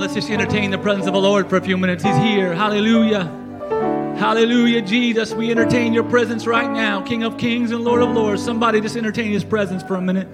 on, let's just entertain the presence of the Lord for a few minutes. He's here. Hallelujah. Hallelujah, Jesus. We entertain your presence right now, King of Kings and Lord of Lords. Somebody just entertain his presence for a minute.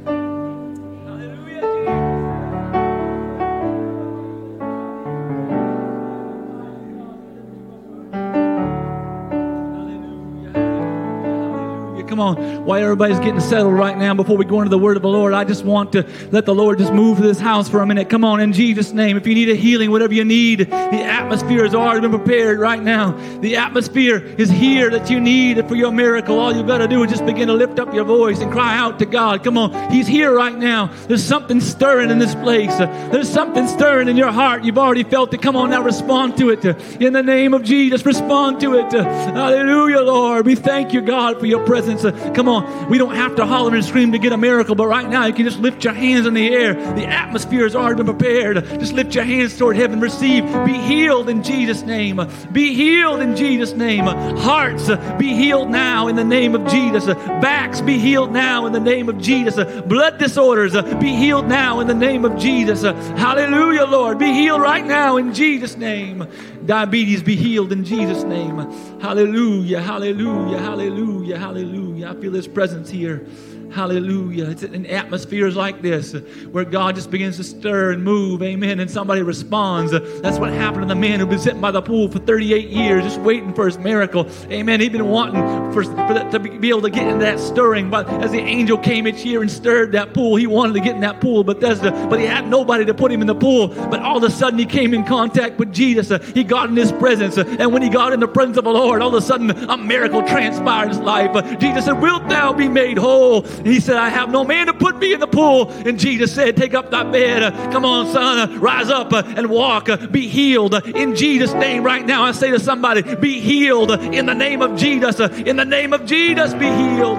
Come on, while everybody's getting settled right now, before we go into the word of the Lord, I just want to let the Lord just move this house for a minute. Come on, in Jesus' name. If you need a healing, whatever you need, the atmosphere has already been prepared right now. The atmosphere is here that you need for your miracle. All you've got to do is just begin to lift up your voice and cry out to God. Come on, he's here right now. There's something stirring in this place. There's something stirring in your heart. You've already felt it. Come on now, respond to it. In the name of Jesus, respond to it. Hallelujah, Lord. We thank you, God, for your presence. Come on, we don't have to holler and scream to get a miracle, but right now you can just lift your hands in the air. The atmosphere has already been prepared. Just lift your hands toward heaven. Receive. Be healed in Jesus' name. Be healed in Jesus' name. Hearts, be healed now in the name of Jesus. Backs, be healed now in the name of Jesus. Blood disorders, be healed now in the name of Jesus. Hallelujah, Lord. Be healed right now in Jesus' name. Diabetes, be healed in Jesus' name. Hallelujah, hallelujah, hallelujah, hallelujah. I feel his presence here. Hallelujah. It's in atmospheres like this where God just begins to stir and move. Amen. And somebody responds. That's what happened to the man who'd been sitting by the pool for 38 years just waiting for his miracle. Amen. He'd been wanting for that, to be able to get into that stirring. But as the angel came each year and stirred that pool, he wanted to get in that pool, Bethesda. But he had nobody to put him in the pool. But all of a sudden he came in contact with Jesus. He got in his presence. And when he got in the presence of the Lord, all of a sudden a miracle transpired in his life. Jesus said, "Wilt thou be made whole?" And he said, "I have no man to put me in the pool." And Jesus said, "Take up thy bed. Come on, son. Rise up and walk. Be healed." In Jesus' name right now, I say to somebody, be healed in the name of Jesus. In the name of Jesus, be healed.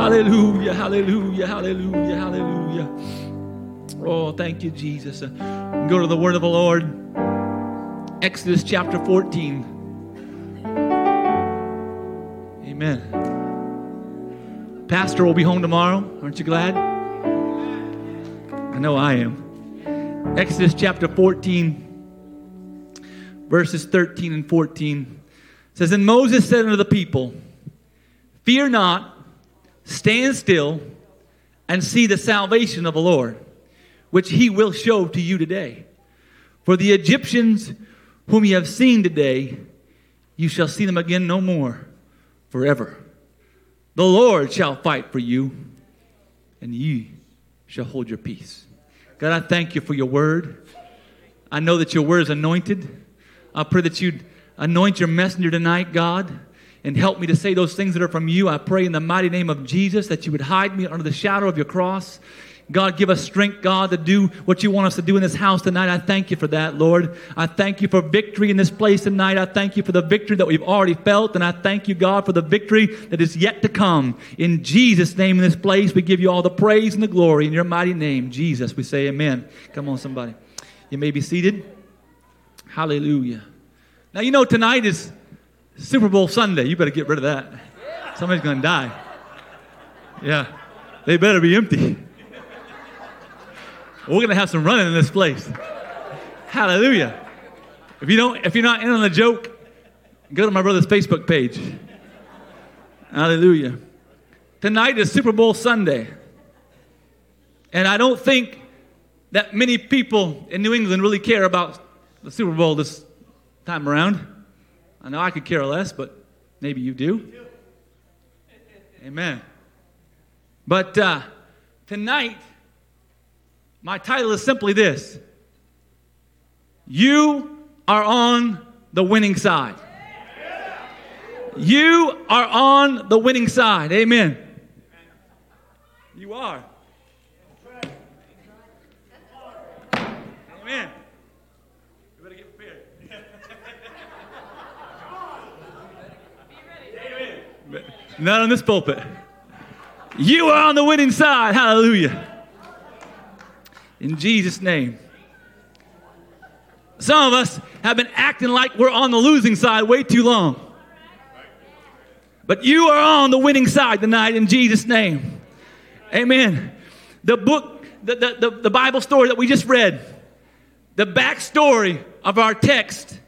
Hallelujah, hallelujah, hallelujah, hallelujah. Oh, thank you, Jesus. Go to the word of the Lord. Exodus chapter 14. Amen. Pastor will be home tomorrow. Aren't you glad? I know I am. Exodus chapter 14, verses 13 and 14. It says, "And Moses said unto the people, Fear not, stand still, and see the salvation of the Lord, which he will show to you today. For the Egyptians whom you have seen today, you shall see them again no more forever. The Lord shall fight for you, and ye shall hold your peace." God, I thank you for your word. I know that your word is anointed. I pray that you'd anoint your messenger tonight, God, and help me to say those things that are from you. I pray in the mighty name of Jesus that you would hide me under the shadow of your cross. God, give us strength, God, to do what you want us to do in this house tonight. I thank you for that, Lord. I thank you for victory in this place tonight. I thank you for the victory that we've already felt, and I thank you, God, for the victory that is yet to come. In Jesus' name in this place, we give you all the praise and the glory. In your mighty name, Jesus, we say amen. Come on, somebody. You may be seated. Hallelujah. Now, you know, tonight is Super Bowl Sunday. You better get rid of that. Somebody's going to die. Yeah. They better be empty. We're going to have some running in this place. Hallelujah. If you're not in on the joke, go to my brother's Facebook page. Hallelujah. Tonight is Super Bowl Sunday. And I don't think that many people in New England really care about the Super Bowl this time around. I know I could care less, but maybe you do. Amen. But tonight, my title is simply this: you are on the winning side. You are on the winning side. Amen. You are. Amen. You better get prepared. Be ready. Not on this pulpit. You are on the winning side. Hallelujah. In Jesus' name. Some of us have been acting like we're on the losing side way too long. But you are on the winning side tonight in Jesus' name. Amen. The book, the Bible story that we just read, The backstory of our text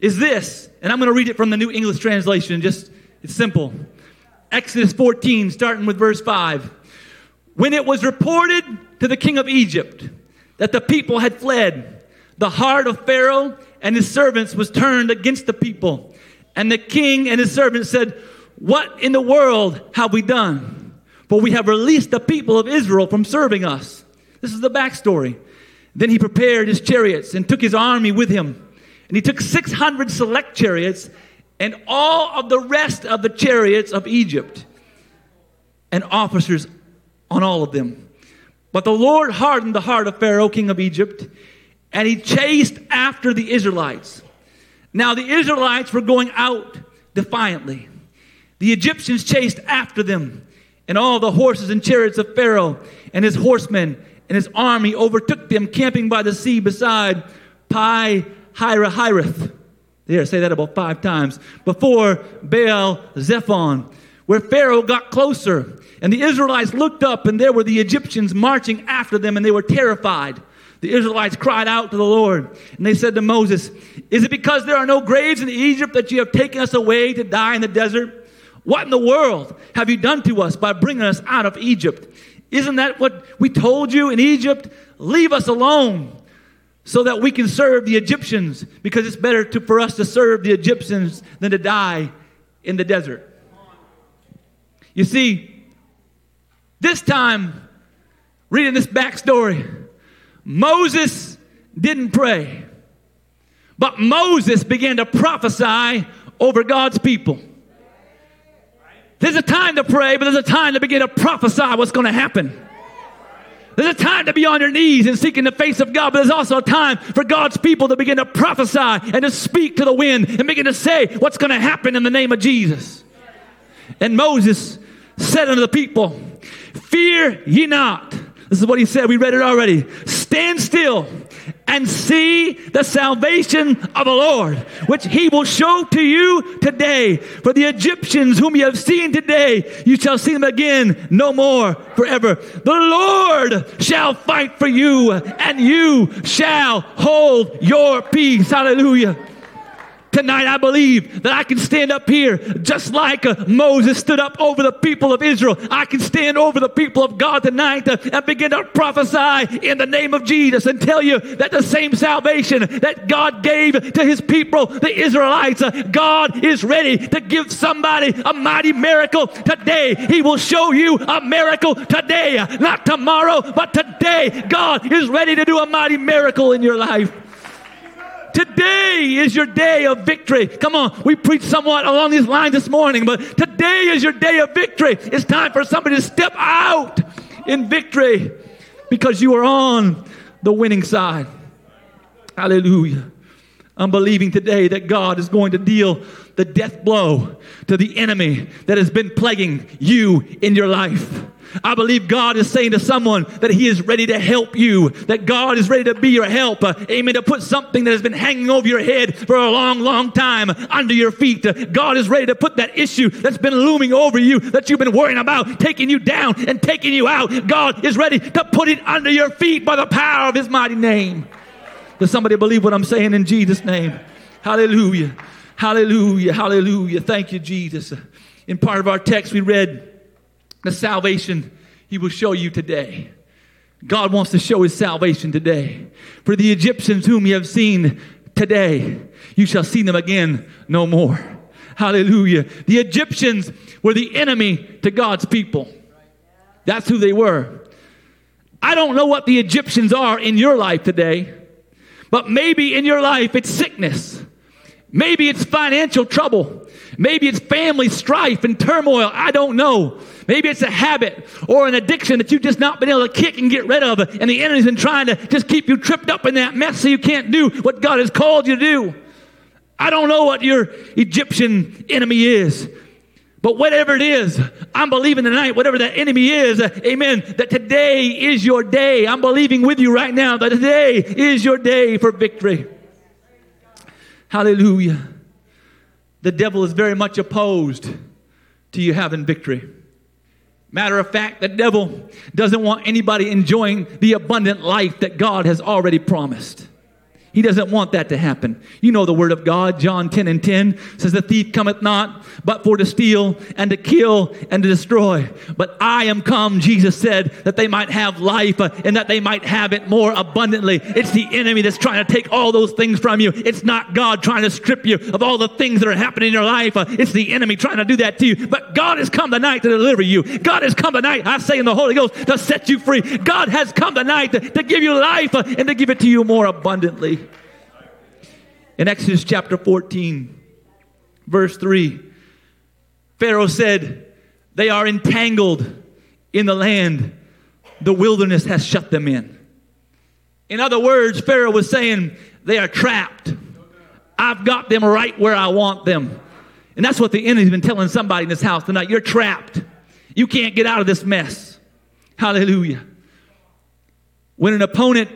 is this, and I'm going to read it from the New English Translation. Just, it's simple. Exodus 14, starting with verse 5. When it was reported to the king of Egypt that the people had fled, the heart of Pharaoh and his servants was turned against the people. And the king and his servants said, "What in the world have we done? For we have released the people of Israel from serving us." This is the backstory. Then he prepared his chariots and took his army with him. And he took 600 select chariots and all of the rest of the chariots of Egypt, and officers on all of them. But the Lord hardened the heart of Pharaoh, king of Egypt, and he chased after the Israelites. Now the Israelites were going out defiantly. The Egyptians chased after them, and all the horses and chariots of Pharaoh and his horsemen and his army overtook them, camping by the sea beside Pi-Hirahirath. There, say that about 5 times. Before Baal-Zephon, where Pharaoh got closer. And the Israelites looked up, and there were the Egyptians marching after them, and they were terrified. The Israelites cried out to the Lord, and they said to Moses, "Is it because there are no graves in Egypt that you have taken us away to die in the desert? What in the world have you done to us by bringing us out of Egypt? Isn't that what we told you in Egypt? Leave us alone, so that we can serve the Egyptians, because it's better for us to serve the Egyptians than to die in the desert." You see, this time, reading this backstory, Moses didn't pray, but Moses began to prophesy over God's people. There's a time to pray, but there's a time to begin to prophesy what's going to happen. There's a time to be on your knees and seeking the face of God, but there's also a time for God's people to begin to prophesy and to speak to the wind and begin to say what's going to happen in the name of Jesus. And Moses said unto the people, "Fear ye not." This is what he said. We read it already. "Stand still and see the salvation of the Lord, which he will show to you today. For the Egyptians whom you have seen today, you shall see them again no more forever. The Lord shall fight for you, and you shall hold your peace." Hallelujah. Tonight, I believe that I can stand up here just like Moses stood up over the people of Israel. I can stand over the people of God tonight and begin to prophesy in the name of Jesus and tell you that the same salvation that God gave to his people, the Israelites, God is ready to give somebody a mighty miracle today. He will show you a miracle today. Not tomorrow, but today. God is ready to do a mighty miracle in your life. Today is your day of victory. Come on, we preached somewhat along these lines this morning, but today is your day of victory. It's time for somebody to step out in victory because you are on the winning side. Hallelujah. I'm believing today that God is going to deal the death blow to the enemy that has been plaguing you in your life. I believe God is saying to someone that he is ready to help you, that God is ready to be your help. Amen. To put something that has been hanging over your head for a long, long time under your feet. God is ready to put that issue that's been looming over you, that you've been worrying about, taking you down and taking you out. God is ready to put it under your feet by the power of his mighty name. Does somebody believe what I'm saying in Jesus' name? Hallelujah. Hallelujah. Hallelujah. Thank you, Jesus. In part of our text, we read, the salvation he will show you today. God wants to show his salvation today. For the Egyptians whom you have seen today, you shall see them again no more. Hallelujah. The Egyptians were the enemy to God's people. That's who they were. I don't know what the Egyptians are in your life today, but maybe in your life it's sickness. Maybe it's financial trouble. Maybe it's family strife and turmoil. I don't know. Maybe it's a habit or an addiction that you've just not been able to kick and get rid of, and the enemy's been trying to just keep you tripped up in that mess so you can't do what God has called you to do. I don't know what your Egyptian enemy is, but whatever it is, I'm believing tonight, whatever that enemy is, amen, that today is your day. I'm believing with you right now that today is your day for victory. Hallelujah. The devil is very much opposed to you having victory. Matter of fact, the devil doesn't want anybody enjoying the abundant life that God has already promised. He doesn't want that to happen. You know the word of God, John 10:10 says, the thief cometh not, but for to steal and to kill and to destroy. But I am come, Jesus said, that they might have life and that they might have it more abundantly. It's the enemy that's trying to take all those things from you. It's not God trying to strip you of all the things that are happening in your life. It's the enemy trying to do that to you. But God has come tonight to deliver you. God has come tonight, I say in the Holy Ghost, to set you free. God has come tonight to give you life and to give it to you more abundantly. In Exodus chapter 14, verse 3, Pharaoh said, they are entangled in the land. The wilderness has shut them in. In other words, Pharaoh was saying, they are trapped. I've got them right where I want them. And that's what the enemy's been telling somebody in this house tonight. You're trapped. You can't get out of this mess. Hallelujah. When an opponent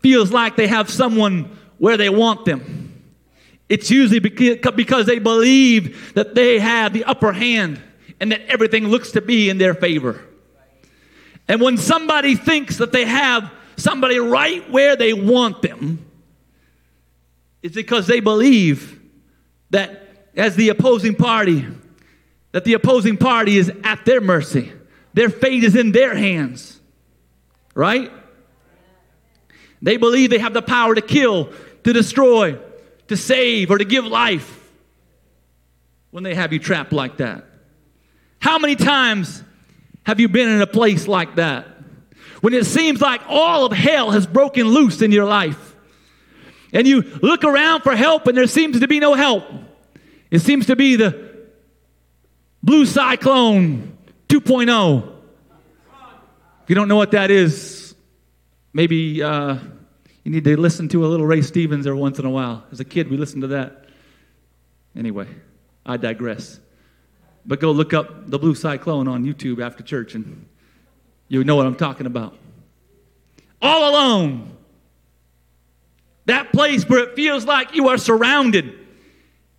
feels like they have someone where they want them, it's usually because they believe that they have the upper hand and that everything looks to be in their favor. And when somebody thinks that they have somebody right where they want them, it's because they believe that as the opposing party, that the opposing party is at their mercy. Their fate is in their hands, right? They believe they have the power to kill, to destroy, to save, or to give life when they have you trapped like that. How many times have you been in a place like that when it seems like all of hell has broken loose in your life and you look around for help and there seems to be no help? It seems to be the Blue Cyclone 2.0. If you don't know what that is, maybe you need to listen to a little Ray Stevens every once in a while. As a kid, we listened to that. Anyway, I digress. But go look up The Blue Cyclone on YouTube after church, and you'll know what I'm talking about. All alone. That place where it feels like you are surrounded,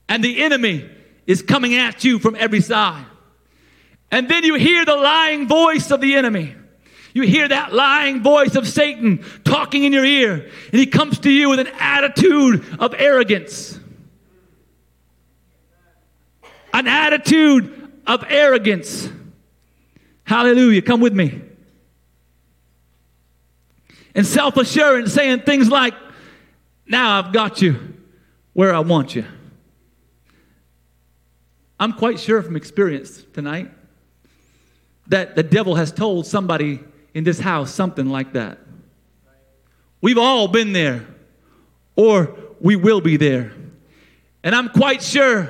and the enemy is coming at you from every side. And then you hear the lying voice of the enemy. You hear that lying voice of Satan talking in your ear, and he comes to you with an attitude of arrogance. An attitude of arrogance. Hallelujah. Come with me. And self-assurance, saying things like, now I've got you where I want you. I'm quite sure from experience tonight that the devil has told somebody in this house something like that. We've all been there, or we will be there. And I'm quite sure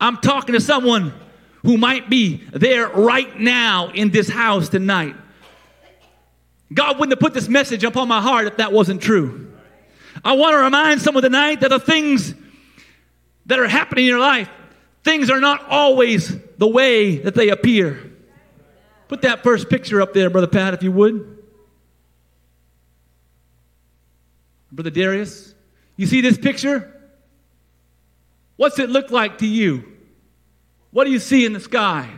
I'm talking to someone who might be there right now in this house tonight. God wouldn't have put this message upon my heart if that wasn't true. I want to remind someone tonight that the things that are happening in your life, things are not always the way that they appear. Put that first picture up there, Brother Pat, if you would. Brother Darius, you see this picture? What's it look like to you? What do you see in the sky?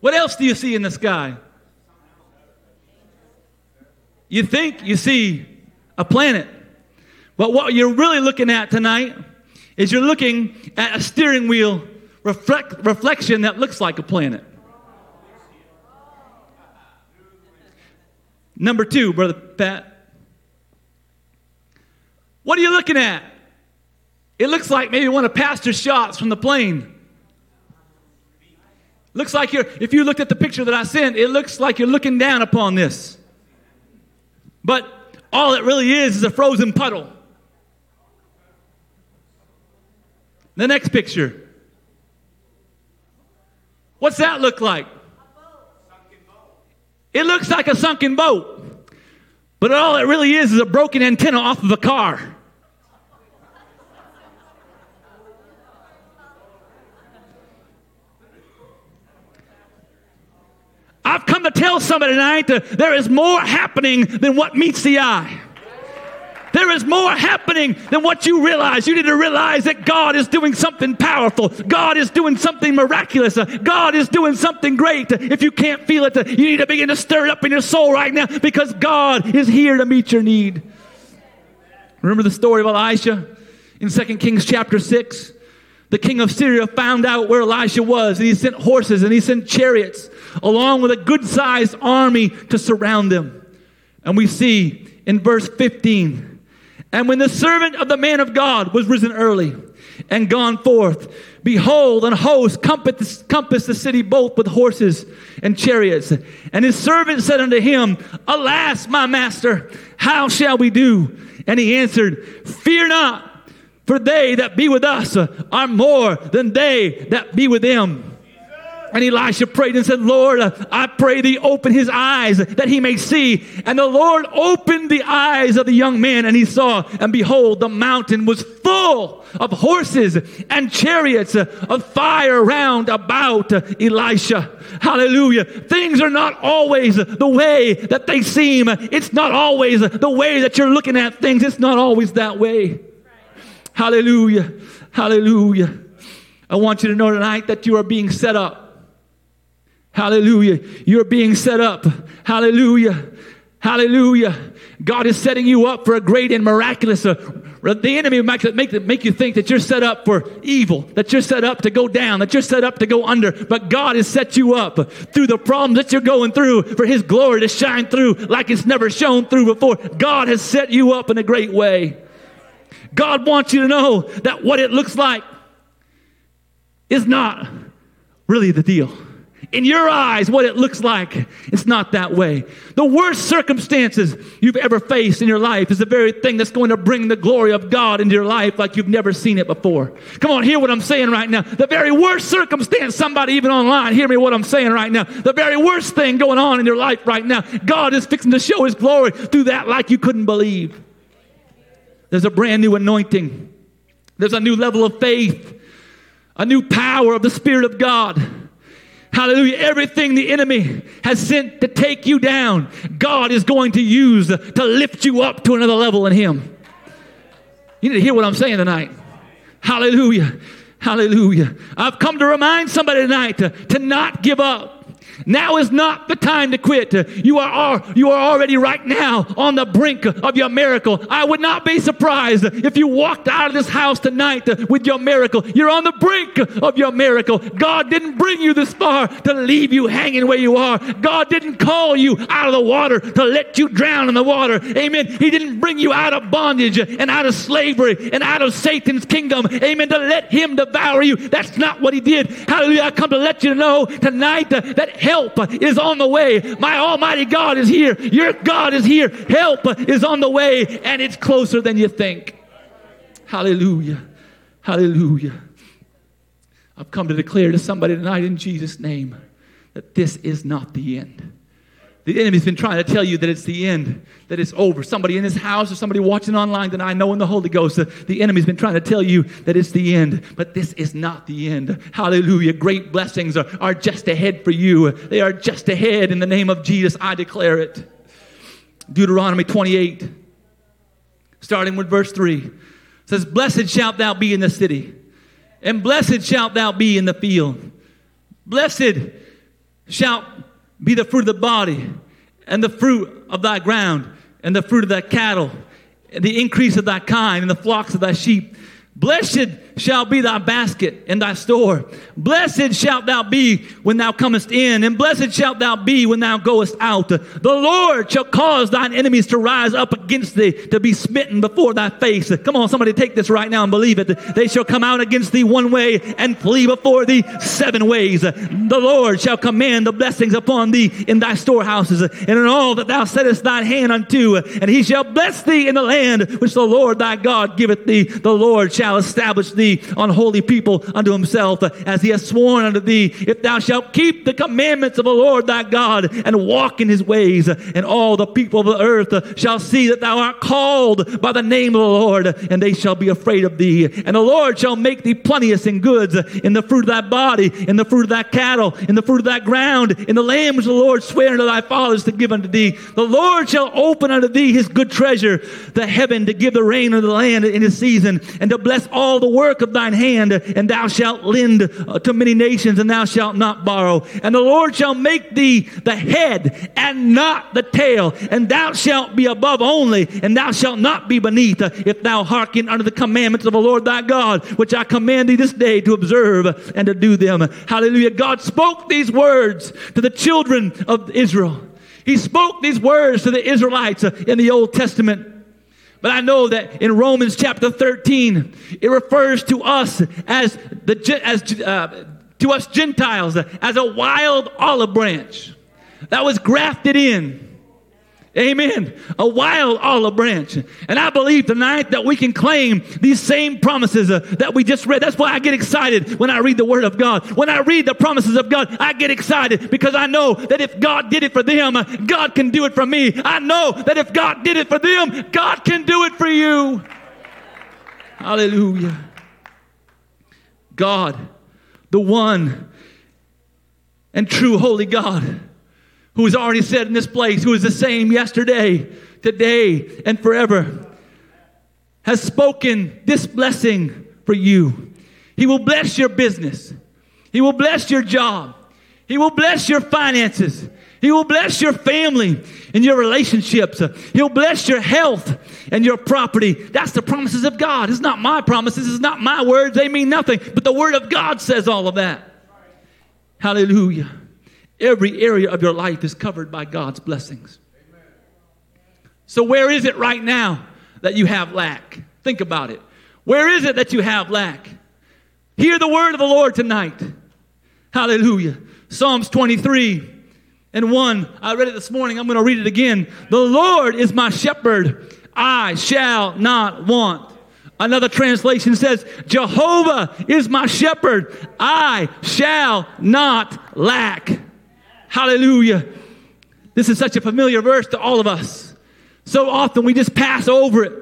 What else do you see in the sky? You think you see a planet, but what you're really looking at tonight is you're looking at a steering wheel reflection that looks like a planet. Number two, Brother Pat. What are you looking at? It looks like maybe one of Pastor's shots from the plane. Looks like if you looked at the picture that I sent, it looks like you're looking down upon this. But all it really is a frozen puddle. The next picture. What's that look like? It looks like a sunken boat. But all it really is a broken antenna off of a car. I've come to tell somebody tonight that there is more happening than what meets the eye. There is more happening than what you realize. You need to realize that God is doing something powerful. God is doing something miraculous. God is doing something great. If you can't feel it, you need to begin to stir it up in your soul right now, because God is here to meet your need. Remember the story of Elisha in 2 Kings chapter 6? The king of Syria found out where Elisha was, and he sent horses and he sent chariots along with a good-sized army to surround them. And we see in verse 15, and when the servant of the man of God was risen early and gone forth, behold, an host compassed the city both with horses and chariots. And his servant said unto him, alas, my master, how shall we do? And he answered, fear not, for they that be with us are more than they that be with them. And Elisha prayed and said, Lord, I pray thee open his eyes that he may see. And the Lord opened the eyes of the young man, and he saw, and behold, the mountain was full of horses and chariots of fire round about Elisha. Hallelujah. Things are not always the way that they seem. It's not always the way that you're looking at things. It's not always that way. Hallelujah. Hallelujah. I want you to know tonight that you are being set up. Hallelujah. You're being set up. Hallelujah. Hallelujah. God is setting you up for a great and miraculous. The enemy might make you think that you're set up for evil, that you're set up to go down, that you're set up to go under. But God has set you up through the problems that you're going through for his glory to shine through like it's never shone through before. God has set you up in a great way. God wants you to know that what it looks like is not really the deal. In your eyes, what it looks like, it's not that way. The worst circumstances you've ever faced in your life is the very thing that's going to bring the glory of God into your life like you've never seen it before. Come on, hear what I'm saying right now. The very worst circumstance, somebody even online, hear me what I'm saying right now. The very worst thing going on in your life right now, God is fixing to show his glory through that like you couldn't believe. There's a brand new anointing. There's a new level of faith, a new power of the Spirit of God. Hallelujah. Everything the enemy has sent to take you down, God is going to use to lift you up to another level in him. You need to hear what I'm saying tonight. Hallelujah. Hallelujah. I've come to remind somebody tonight to not give up. Now is not the time to quit. You are already right now on the brink of your miracle. I would not be surprised if you walked out of this house tonight with your miracle. You're on the brink of your miracle. God didn't bring you this far to leave you hanging where you are. God didn't call you out of the water to let you drown in the water. Amen. He didn't bring you out of bondage and out of slavery and out of Satan's kingdom. Amen. To let him devour you. That's not what he did. Hallelujah. I come to let you know tonight that help is on the way. My almighty God is here. Your God is here. Help is on the way, and it's closer than you think. Hallelujah. Hallelujah. I've come to declare to somebody tonight in Jesus' name that this is not the end. The enemy's been trying to tell you that it's the end, that it's over. Somebody in this house or somebody watching online that I know in the Holy Ghost, the enemy's been trying to tell you that it's the end, but this is not the end. Hallelujah. Great blessings are just ahead for you. They are just ahead in the name of Jesus. I declare it. Deuteronomy 28, starting with verse 3, says, blessed shalt thou be in the city, and blessed shalt thou be in the field. Blessed shalt be the fruit of the body, and the fruit of thy ground, and the fruit of thy cattle, and the increase of thy kind, and the flocks of thy sheep. Blessed shall be thy basket and thy store. Blessed shalt thou be when thou comest in, and blessed shalt thou be when thou goest out. The Lord shall cause thine enemies to rise up against thee, to be smitten before thy face. Come on, somebody take this right now and believe it. They shall come out against thee one way and flee before thee seven ways. The Lord shall command the blessings upon thee in thy storehouses and in all that thou settest thine hand unto, and he shall bless thee in the land which the Lord thy God giveth thee. The Lord shall establish thee on holy people unto himself, as he has sworn unto thee, if thou shalt keep the commandments of the Lord thy God and walk in his ways, and all the people of the earth shall see that thou art called by the name of the Lord, and they shall be afraid of thee. And the Lord shall make thee plenteous in goods, in the fruit of thy body, in the fruit of thy cattle, in the fruit of thy ground, in the land which the Lord sware unto thy fathers to give unto thee. The Lord shall open unto thee his good treasure, the heaven, to give the rain unto the land in his season, and to bless all the work work of thine hand, and thou shalt lend to many nations, and thou shalt not borrow. And the Lord shall make thee the head and not the tail, and thou shalt be above only, and thou shalt not be beneath, if thou hearken unto the commandments of the Lord thy God, which I command thee this day to observe and to do them. Hallelujah. God spoke these words to the children of Israel. He spoke these words to the Israelites in the Old Testament. But I know that in Romans chapter 13, it refers to us as to us Gentiles as a wild olive branch that was grafted in. Amen. A wild olive branch. And I believe tonight that we can claim these same promises that we just read. That's why I get excited when I read the Word of God. When I read the promises of God, I get excited because I know that if God did it for them, God can do it for me. I know that if God did it for them, God can do it for you. Hallelujah. God, the one and true holy God, who has already said in this place, who is the same yesterday, today, and forever, has spoken this blessing for you. He will bless your business. He will bless your job. He will bless your finances. He will bless your family and your relationships. He'll bless your health and your property. That's the promises of God. It's not my promises. It's not my words. They mean nothing. But the Word of God says all of that. Hallelujah. Every area of your life is covered by God's blessings. Amen. So where is it right now that you have lack? Think about it. Where is it that you have lack? Hear the word of the Lord tonight. Hallelujah. Psalms 23:1. I read it this morning. I'm going to read it again. The Lord is my shepherd. I shall not want. Another translation says, Jehovah is my shepherd. I shall not lack. Hallelujah. This is such a familiar verse to all of us. So often we just pass over it.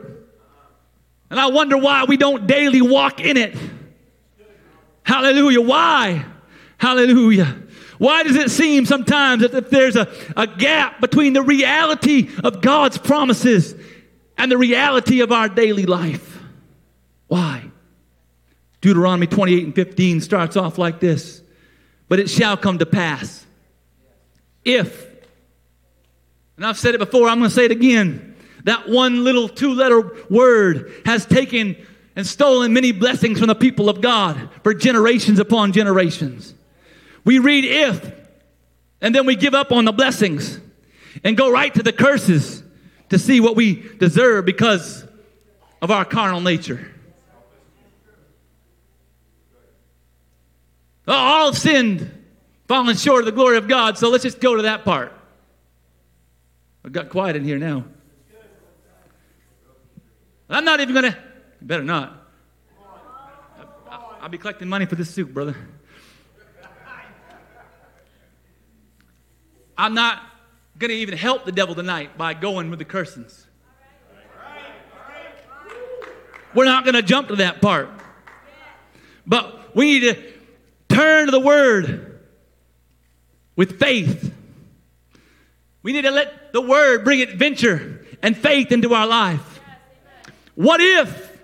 And I wonder why we don't daily walk in it. Hallelujah. Why? Hallelujah. Why does it seem sometimes as if there's a gap between the reality of God's promises and the reality of our daily life? Why? Deuteronomy 28:15 starts off like this. But it shall come to pass. If, and I've said it before, I'm going to say it again, that one little two-letter word has taken and stolen many blessings from the people of God for generations upon generations. We read if, and then we give up on the blessings and go right to the curses to see what we deserve because of our carnal nature. Oh, all have sinned, fallen short of the glory of God, so let's just go to that part. I've got quiet in here now. I'm not even going to, better not. I'll be collecting money for this soup, brother. I'm not going to even help the devil tonight by going with the cursings. We're not going to jump to that part. But we need to turn to the Word with faith. We need to let the word bring adventure and faith into our life. What if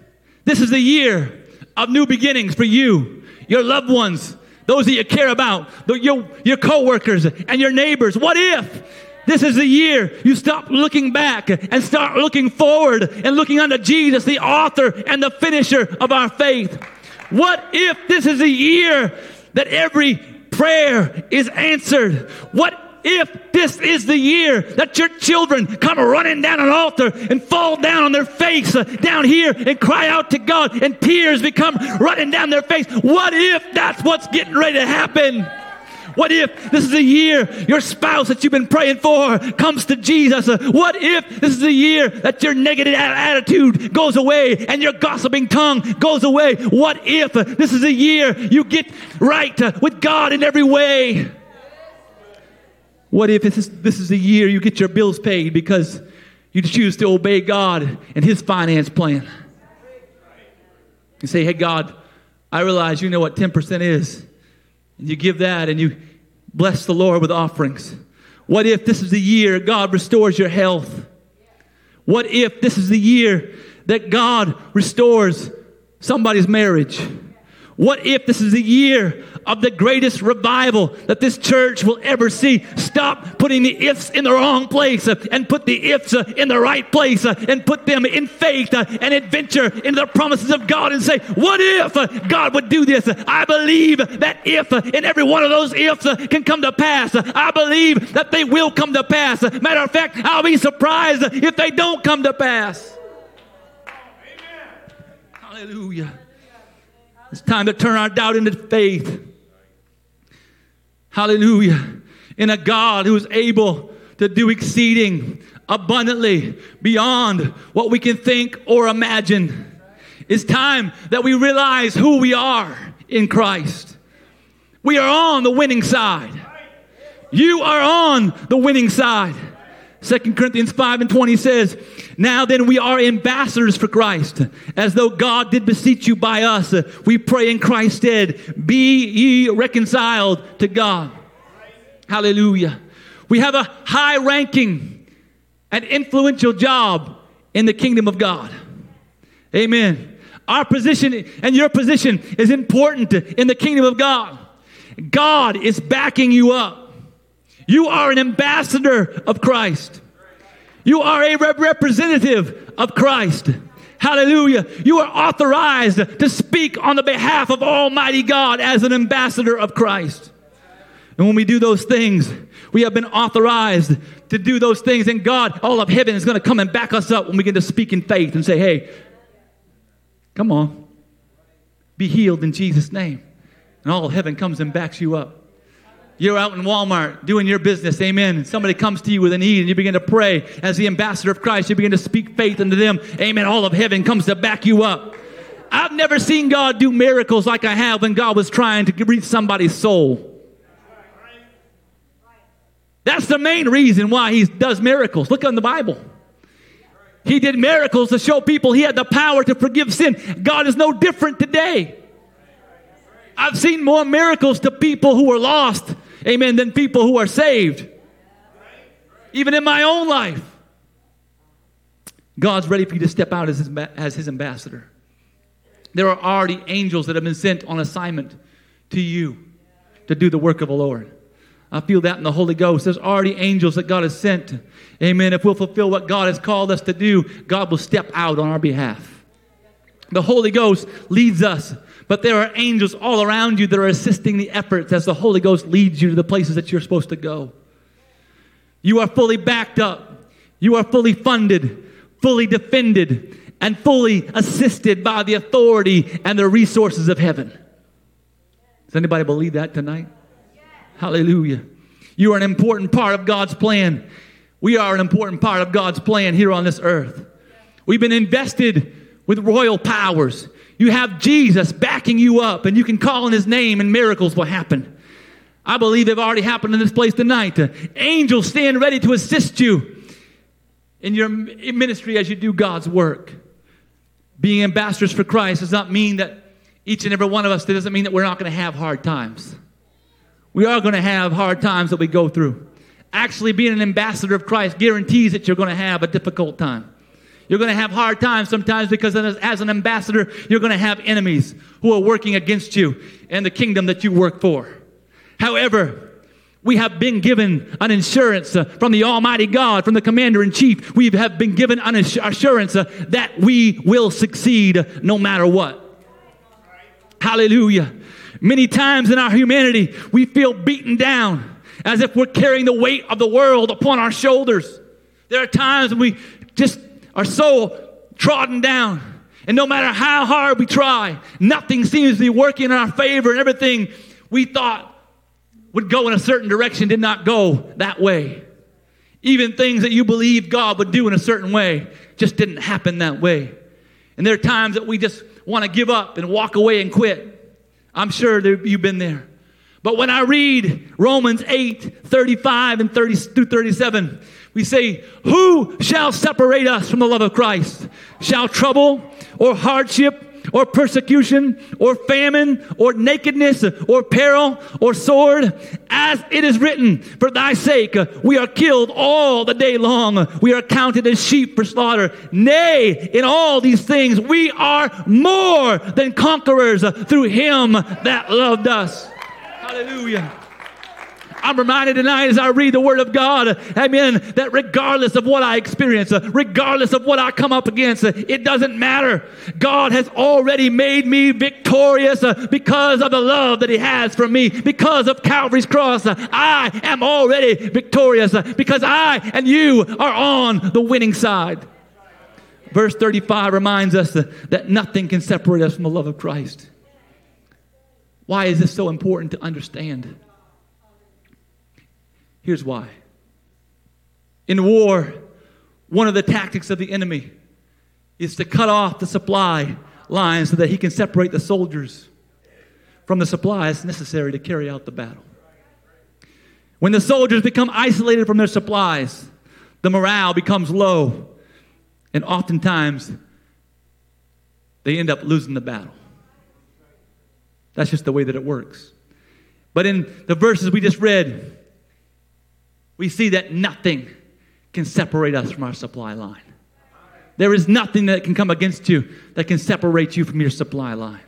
this is the year of new beginnings for you, your loved ones, those that you care about, your co-workers and your neighbors? What if this is the year you stop looking back and start looking forward and looking unto Jesus, the author and the finisher of our faith? What if this is the year that every prayer is answered? What if this is the year that your children come running down an altar and fall down on their face down here and cry out to God and tears become running down their face? What if that's what's getting ready to happen? What if this is the year your spouse that you've been praying for comes to Jesus? What if this is the year that your negative attitude goes away and your gossiping tongue goes away? What if this is the year you get right with God in every way? What if this is the year you get your bills paid because you choose to obey God and His finance plan? You say, hey, God, I realize you know what 10% is. And you give that and you bless the Lord with offerings. What if this is the year God restores your health? What if this is the year that God restores somebody's marriage? What if this is the year of the greatest revival that this church will ever see? Stop putting the ifs in the wrong place and put the ifs in the right place and put them in faith and adventure into the promises of God and say, what if God would do this? I believe that if in every one of those ifs can come to pass. I believe that they will come to pass. Matter of fact, I'll be surprised if they don't come to pass. Amen. Hallelujah. It's time to turn our doubt into faith. Hallelujah. In a God who is able to do exceeding abundantly beyond what we can think or imagine. It's time that we realize who we are in Christ. We are on the winning side. You are on the winning side. 2 Corinthians 5:20 says, now then we are ambassadors for Christ, as though God did beseech you by us. We pray in Christ's stead, be ye reconciled to God. Hallelujah. We have a high ranking and influential job in the kingdom of God. Amen. Our position and your position is important in the kingdom of God. God is backing you up. You are an ambassador of Christ. You are a representative of Christ. Hallelujah. You are authorized to speak on the behalf of Almighty God as an ambassador of Christ. And when we do those things, we have been authorized to do those things. And God, all of heaven, is going to come and back us up when we get to speak in faith and say, hey, come on. Be healed in Jesus' name. And all of heaven comes and backs you up. You're out in Walmart doing your business, amen. And somebody comes to you with a need and you begin to pray as the ambassador of Christ. You begin to speak faith unto them, amen. All of heaven comes to back you up. I've never seen God do miracles like I have when God was trying to reach somebody's soul. That's the main reason why he does miracles. Look in the Bible. He did miracles to show people he had the power to forgive sin. God is no different today. I've seen more miracles to people who are lost, amen, than people who are saved. Even in my own life. God's ready for you to step out as his ambassador. There are already angels that have been sent on assignment to you to do the work of the Lord. I feel that in the Holy Ghost. There's already angels that God has sent. Amen. If we'll fulfill what God has called us to do, God will step out on our behalf. The Holy Ghost leads us. But there are angels all around you that are assisting the efforts as the Holy Ghost leads you to the places that you're supposed to go. You are fully backed up. You are fully funded, fully defended, and fully assisted by the authority and the resources of heaven. Does anybody believe that tonight? Yes. Hallelujah. You are an important part of God's plan. We are an important part of God's plan here on this earth. We've been invested with royal powers. You have Jesus backing you up, and you can call on his name and miracles will happen. I believe they've already happened in this place tonight. Angels stand ready to assist you in your ministry as you do God's work. Being ambassadors for Christ does not mean that each and every one of us, it doesn't mean that we're not going to have hard times. We are going to have hard times that we go through. Actually, being an ambassador of Christ guarantees that you're going to have a difficult time. You're going to have hard times sometimes because as an ambassador, you're going to have enemies who are working against you and the kingdom that you work for. However, we have been given an assurance from the Almighty God, from the Commander-in-Chief. We have been given an assurance that we will succeed no matter what. Hallelujah. Many times in our humanity, we feel beaten down as if we're carrying the weight of the world upon our shoulders. There are times when we just are so trodden down. And no matter how hard we try, nothing seems to be working in our favor, and everything we thought would go in a certain direction did not go that way. Even things that you believed God would do in a certain way just didn't happen that way. And there are times that we just want to give up and walk away and quit. I'm sure that you've been there. But when I read Romans 8:35 through 37, we say, who shall separate us from the love of Christ? Shall trouble or hardship or persecution, or famine, or nakedness, or peril, or sword, as it is written, for thy sake we are killed all the day long. We are counted as sheep for slaughter. Nay, in all these things we are more than conquerors through him that loved us. Hallelujah. I'm reminded tonight as I read the Word of God, amen, that regardless of what I experience, regardless of what I come up against, it doesn't matter. God has already made me victorious because of the love that he has for me. Because of Calvary's cross, I am already victorious because I and you are on the winning side. Verse 35 reminds us that nothing can separate us from the love of Christ. Why is this so important to understand? Here's why. In war, one of the tactics of the enemy is to cut off the supply lines so that he can separate the soldiers from the supplies necessary to carry out the battle. When the soldiers become isolated from their supplies, the morale becomes low, and oftentimes they end up losing the battle. That's just the way that it works. But in the verses we just read, we see that nothing can separate us from our supply line. There is nothing that can come against you that can separate you from your supply line.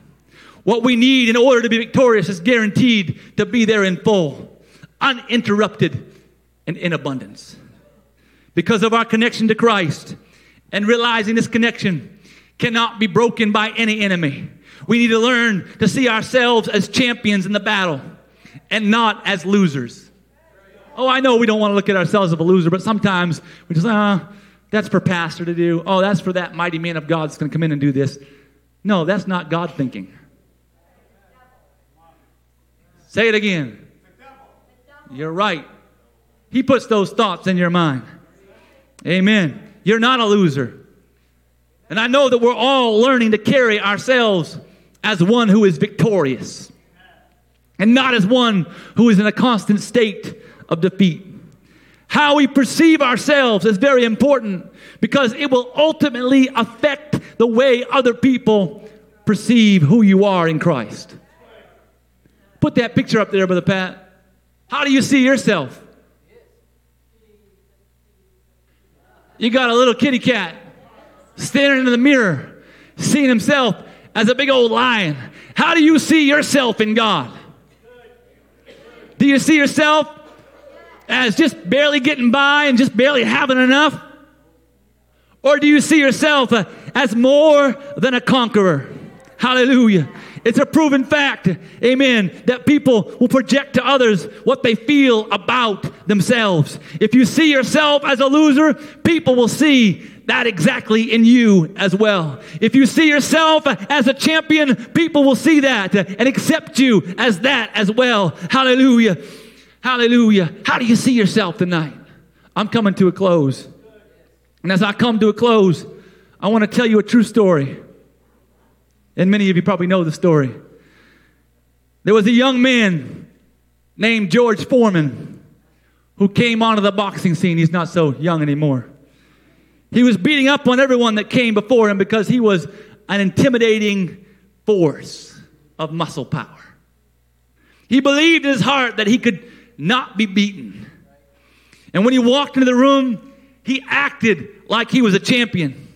What we need in order to be victorious is guaranteed to be there in full, uninterrupted, and in abundance. Because of our connection to Christ and realizing this connection cannot be broken by any enemy, we need to learn to see ourselves as champions in the battle and not as losers. Oh, I know we don't want to look at ourselves as a loser, but sometimes we just, that's for pastor to do. Oh, that's for that mighty man of God that's going to come in and do this. No, that's not God thinking. Say it again. You're right. He puts those thoughts in your mind. Amen. You're not a loser. And I know that we're all learning to carry ourselves as one who is victorious and not as one who is in a constant state of defeat. How we perceive ourselves is very important because it will ultimately affect the way other people perceive who you are in Christ. Put that picture up there, Brother Pat. How do you see yourself? You got a little kitty cat standing in the mirror, seeing himself as a big old lion. How do you see yourself in God? Do you see yourself as just barely getting by and just barely having enough? Or do you see yourself as more than a conqueror? Hallelujah. It's a proven fact, amen, that people will project to others what they feel about themselves. If you see yourself as a loser, people will see that exactly in you as well. If you see yourself as a champion, people will see that and accept you as that as well. Hallelujah. Hallelujah. How do you see yourself tonight? I'm coming to a close. And as I come to a close, I want to tell you a true story. And many of you probably know the story. There was a young man named George Foreman who came onto the boxing scene. He's not so young anymore. He was beating up on everyone that came before him because he was an intimidating force of muscle power. He believed in his heart that he could not be beaten. And when he walked into the room, he acted like he was a champion.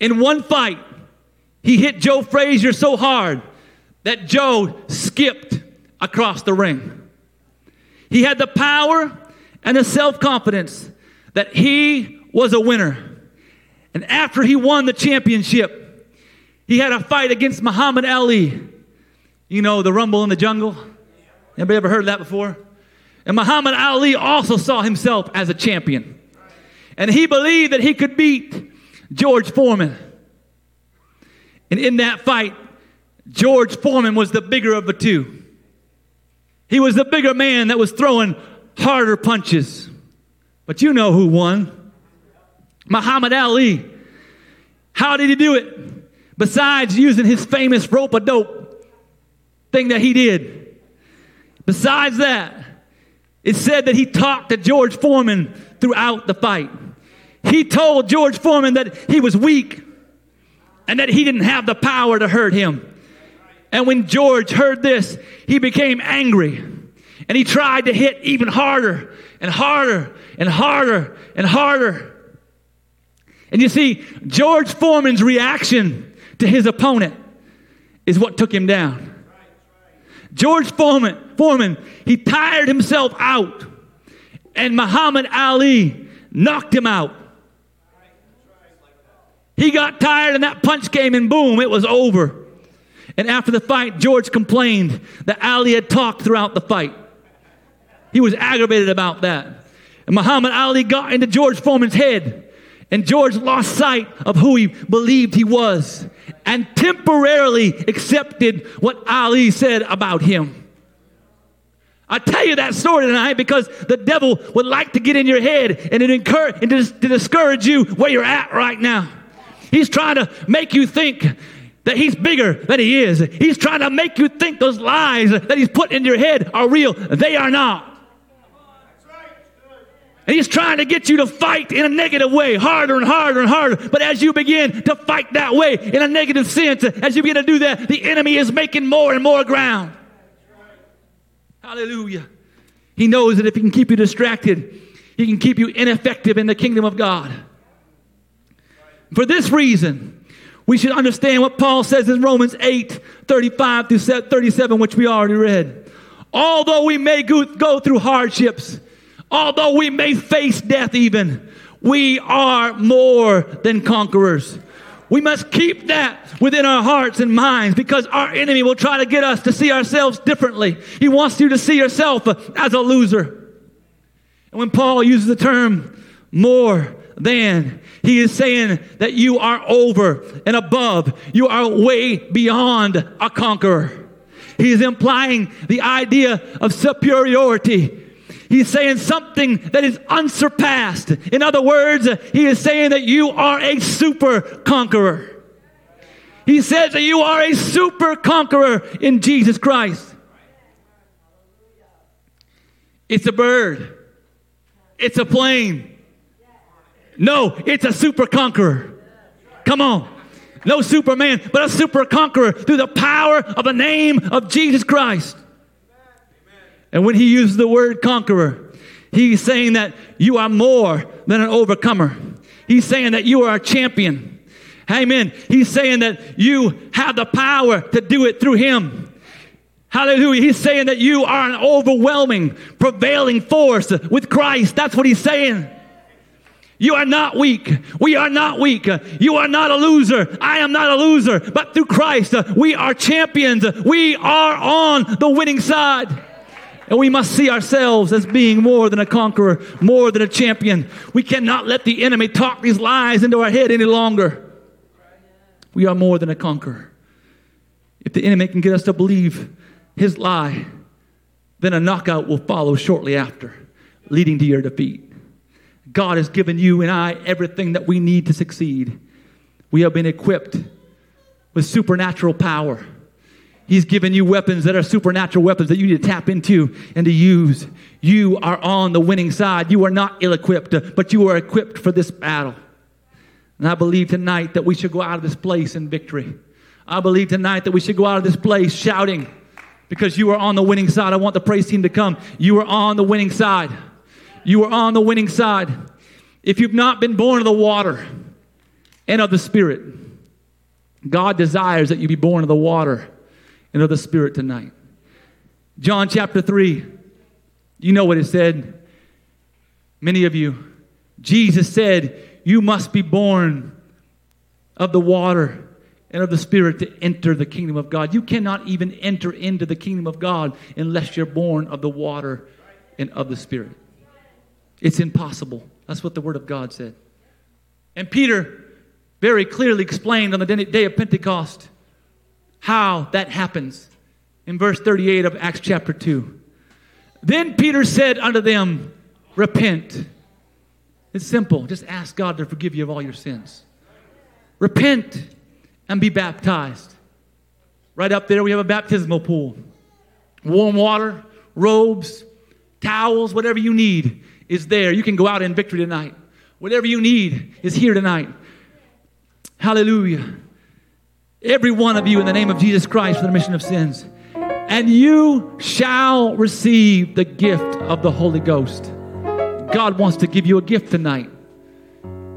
In one fight, he hit Joe Frazier so hard that Joe skipped across the ring. He had the power and the self-confidence that he was a winner. And after he won the championship, he had a fight against Muhammad Ali. You know, the Rumble in the Jungle? Anybody ever heard of that before? And Muhammad Ali also saw himself as a champion. And he believed that he could beat George Foreman. And in that fight, George Foreman was the bigger of the two. He was the bigger man that was throwing harder punches. But you know who won. Muhammad Ali. How did he do it? Besides using his famous rope-a-dope thing that he did. Besides that, it said that he talked to George Foreman throughout the fight. He told George Foreman that he was weak and that he didn't have the power to hurt him. And when George heard this, he became angry, and he tried to hit even harder and harder and harder and harder. And you see, George Foreman's reaction to his opponent is what took him down. George Foreman, he tired himself out, and Muhammad Ali knocked him out. He got tired, and that punch came, and boom, it was over. And after the fight, George complained that Ali had talked throughout the fight. He was aggravated about that. And Muhammad Ali got into George Foreman's head, and George lost sight of who he believed he was and temporarily accepted what Ali said about him. I tell you that story tonight because the devil would like to get in your head and to discourage you where you're at right now. He's trying to make you think that he's bigger than he is. He's trying to make you think those lies that he's put in your head are real. They are not. And he's trying to get you to fight in a negative way, harder and harder and harder. But as you begin to fight that way in a negative sense, as you begin to do that, the enemy is making more and more ground. Hallelujah. He knows that if he can keep you distracted, he can keep you ineffective in the kingdom of God. For this reason, we should understand what Paul says in Romans 8:35 through 37, which we already read. Although we may go through hardships, although we may face death even, we are more than conquerors. We must keep that within our hearts and minds because our enemy will try to get us to see ourselves differently. He wants you to see yourself as a loser. And when Paul uses the term more than, he is saying that you are over and above. You are way beyond a conqueror. He is implying the idea of superiority. He's saying something that is unsurpassed. In other words, he is saying that you are a super conqueror. He says that you are a super conqueror in Jesus Christ. It's a bird. It's a plane. No, it's a super conqueror. Come on. No Superman, but a super conqueror through the power of the name of Jesus Christ. And when he uses the word conqueror, he's saying that you are more than an overcomer. He's saying that you are a champion. Amen. He's saying that you have the power to do it through him. Hallelujah. He's saying that you are an overwhelming, prevailing force with Christ. That's what he's saying. You are not weak. We are not weak. You are not a loser. I am not a loser. But through Christ, we are champions. We are on the winning side. And we must see ourselves as being more than a conqueror, more than a champion. We cannot let the enemy talk these lies into our head any longer. We are more than a conqueror. If the enemy can get us to believe his lie, then a knockout will follow shortly after, leading to your defeat. God has given you and I everything that we need to succeed. We have been equipped with supernatural power. He's given you weapons that are supernatural weapons that you need to tap into and to use. You are on the winning side. You are not ill-equipped, but you are equipped for this battle. And I believe tonight that we should go out of this place in victory. I believe tonight that we should go out of this place shouting because you are on the winning side. I want the praise team to come. You are on the winning side. You are on the winning side. If you've not been born of the water and of the Spirit, God desires that you be born of the water and of the Spirit tonight. John chapter 3, you know what it said. Many of you, Jesus said, you must be born of the water and of the Spirit to enter the kingdom of God. You cannot even enter into the kingdom of God unless you're born of the water and of the Spirit. It's impossible. That's what the Word of God said. And Peter very clearly explained on the day of Pentecost how that happens in verse 38 of Acts chapter 2. Then Peter said unto them, repent. It's simple. Just ask God to forgive you of all your sins. Repent and be baptized. Right up there we have a baptismal pool. Warm water, robes, towels, whatever you need is there. You can go out in victory tonight. Whatever you need is here tonight. Hallelujah. every one of you in the name of Jesus Christ for the remission of sins. And you shall receive the gift of the Holy Ghost. God wants to give you a gift tonight.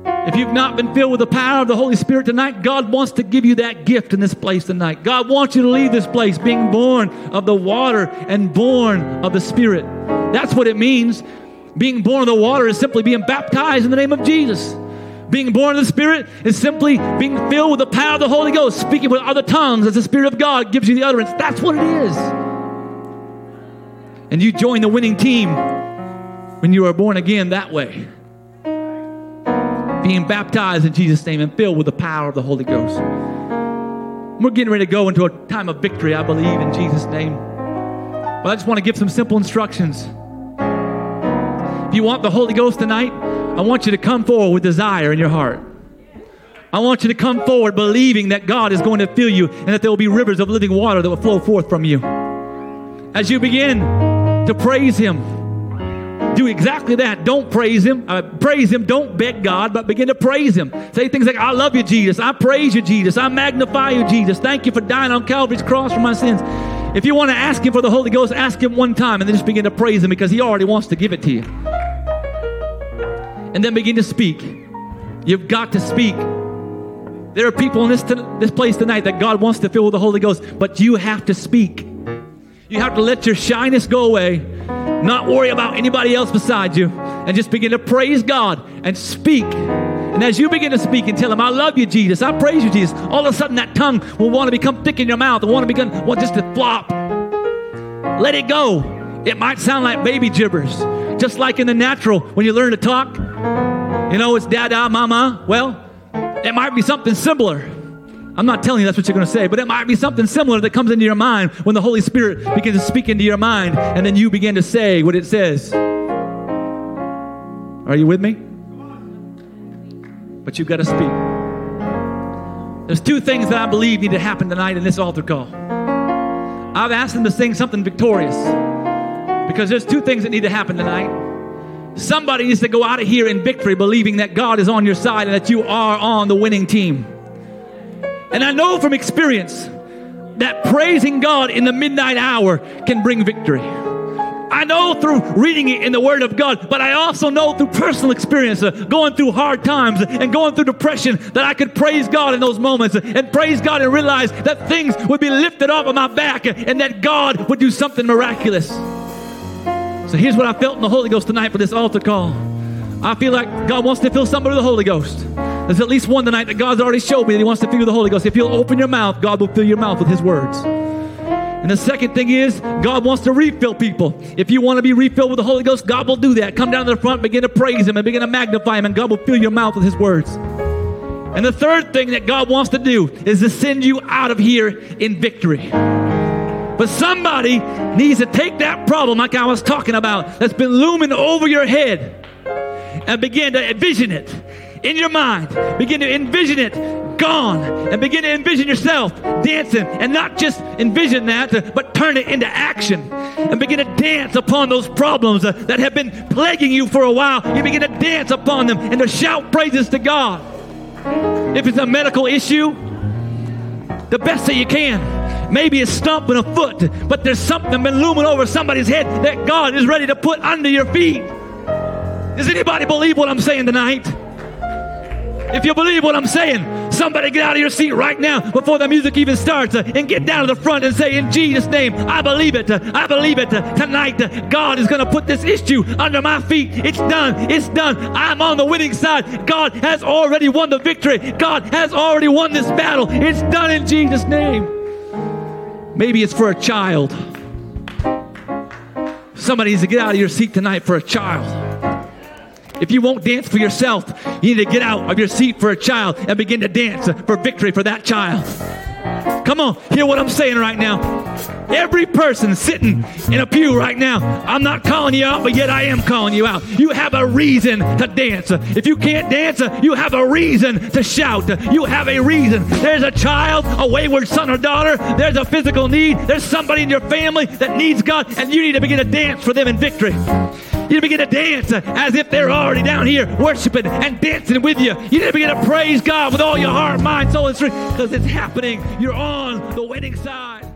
If you've not been filled with the power of the Holy Spirit tonight, God wants to give you that gift in this place tonight. God wants you to leave this place being born of the water and born of the Spirit. That's what it means. Being born of the water is simply being baptized in the name of Jesus. Being born of the Spirit is simply being filled with the power of the Holy Ghost, speaking with other tongues as the Spirit of God gives you the utterance. That's what it is. And you join the winning team when you are born again that way. Being baptized in Jesus' name and filled with the power of the Holy Ghost. We're getting ready to go into a time of victory, I believe, in Jesus' name. But I just want to give some simple instructions. If you want the Holy Ghost tonight, I want you to come forward with desire in your heart. I want you to come forward believing that God is going to fill you and that there will be rivers of living water that will flow forth from you. As you begin to praise Him, do exactly that. Don't praise Him. Praise Him. Don't beg God, but begin to praise Him. Say things like, I love you, Jesus. I praise you, Jesus. I magnify you, Jesus. Thank you for dying on Calvary's cross for my sins. If you want to ask Him for the Holy Ghost, ask Him one time and then just begin to praise Him because He already wants to give it to you. And then begin to speak. You've got to speak. There are people in this place tonight that God wants to fill with the Holy Ghost, but you have to speak. You have to let your shyness go away, not worry about anybody else beside you, and just begin to praise God and speak. And as you begin to speak and tell Him, I love you, Jesus, I praise you, Jesus, all of a sudden that tongue will want to become thick in your mouth and want just to flop. Let it go. It might sound like baby gibberish. Just like in the natural, when you learn to talk, you know, it's dada, mama. Well, it might be something similar. I'm not telling you that's what you're going to say, but it might be something similar that comes into your mind when the Holy Spirit begins to speak into your mind, and then you begin to say what it says. Are you with me? But you've got to speak. There's two things that I believe need to happen tonight in this altar call. I've asked them to sing something victorious. Because there's two things that need to happen tonight. Somebody needs to go out of here in victory, believing that God is on your side and that you are on the winning team. And I know from experience that praising God in the midnight hour can bring victory. I know through reading it in the Word of God, but I also know through personal experience, going through hard times and going through depression, that I could praise God in those moments and praise God and realize that things would be lifted off of my back and that God would do something miraculous. So here's what I felt in the Holy Ghost tonight for this altar call. I feel like God wants to fill somebody with the Holy Ghost. There's at least one tonight that God's already showed me that He wants to fill you with the Holy Ghost. If you'll open your mouth, God will fill your mouth with His words. And the second thing is, God wants to refill people. If you want to be refilled with the Holy Ghost, God will do that. Come down to the front, begin to praise Him and begin to magnify Him, and God will fill your mouth with His words. And the third thing that God wants to do is to send you out of here in victory. But somebody needs to take that problem like I was talking about that's been looming over your head and begin to envision it in your mind. Begin to envision it gone and begin to envision yourself dancing, and not just envision that, but turn it into action and begin to dance upon those problems that have been plaguing you for a while. You begin to dance upon them and to shout praises to God. If it's a medical issue, the best that you can. Maybe it's stomping a foot, but there's something been looming over somebody's head that God is ready to put under your feet. Does anybody believe what I'm saying tonight? If you believe what I'm saying, somebody get out of your seat right now before the music even starts and get down to the front and say, in Jesus' name, I believe it. I believe it. Tonight, God is going to put this issue under my feet. It's done. It's done. I'm on the winning side. God has already won the victory. God has already won this battle. It's done in Jesus' name. Maybe it's for a child. Somebody needs to get out of your seat tonight for a child. If you won't dance for yourself, you need to get out of your seat for a child and begin to dance for victory for that child. Come on, hear what I'm saying right now. Every person sitting in a pew right now, I'm not calling you out, but yet I am calling you out. You have a reason to dance. If you can't dance, you have a reason to shout. You have a reason. There's a child, a wayward son or daughter. There's a physical need. There's somebody in your family that needs God, and you need to begin to dance for them in victory. You begin to dance as if they're already down here worshiping and dancing with you. You need to begin to praise God with all your heart, mind, soul, and strength, because it's happening. You're on the winning side.